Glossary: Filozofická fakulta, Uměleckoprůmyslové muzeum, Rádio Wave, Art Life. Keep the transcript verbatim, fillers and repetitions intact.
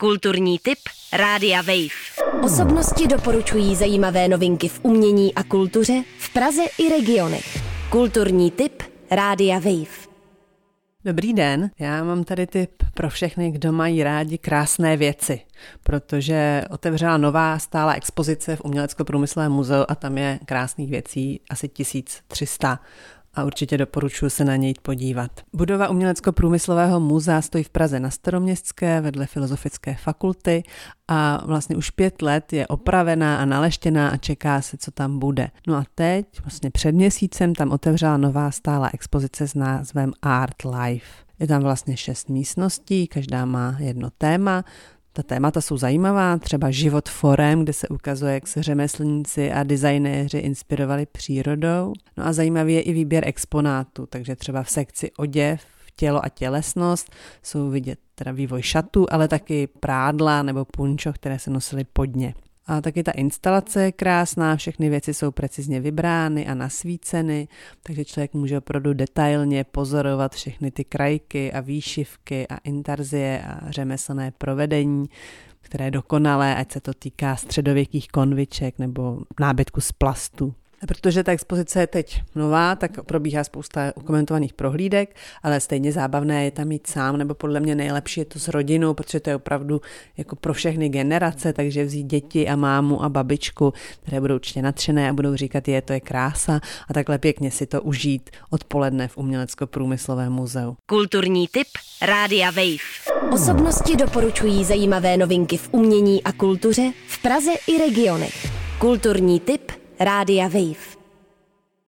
Kulturní tip Rádia Wave. Osobnosti doporučují zajímavé novinky v umění a kultuře v Praze i regionech. Kulturní tip Rádia Wave. Dobrý den, já mám tady tip pro všechny, kdo mají rádi krásné věci, protože otevřela nová stálá expozice v Uměleckoprůmyslovém muzeu a tam je krásných věcí asi tisíc tři sta. A určitě doporučuji se na něj podívat. Budova Uměleckoprůmyslového muzea stojí v Praze na Staroměstské vedle Filozofické fakulty a vlastně už pět let je opravená a naleštěná a čeká se, co tam bude. No a teď, vlastně před měsícem, tam otevřela nová stálá expozice s názvem Art Life. Je tam vlastně šest místností, každá má jedno téma. Ta témata jsou zajímavá, třeba život forem, kde se ukazuje, jak se řemeslníci a designéři inspirovali přírodou. No a zajímavý je i výběr exponátů, takže třeba v sekci oděv, tělo a tělesnost jsou vidět teda vývoj šatů, ale taky prádla nebo punčo, které se nosily podně. A taky ta instalace je krásná, všechny věci jsou precizně vybrány a nasvíceny, takže člověk může opravdu detailně pozorovat všechny ty krajky a výšivky a intarzie a řemeslné provedení, které je dokonalé, ať se to týká středověkých konviček nebo nábytku z plastu. A protože ta expozice je teď nová, tak probíhá spousta okomentovaných prohlídek, ale stejně zábavné je tam jít sám, nebo podle mě nejlepší je to s rodinou, protože to je opravdu jako pro všechny generace, takže vzít děti a mámu a babičku, které budou určitě nadšené a budou říkat, je, to je krása, a takhle pěkně si to užít odpoledne v Uměleckoprůmyslovém muzeu. Kulturní tip Rádia Wave. Osobnosti doporučují zajímavé novinky v umění a kultuře v Praze i regionech. Kulturní tip Rádia Wave.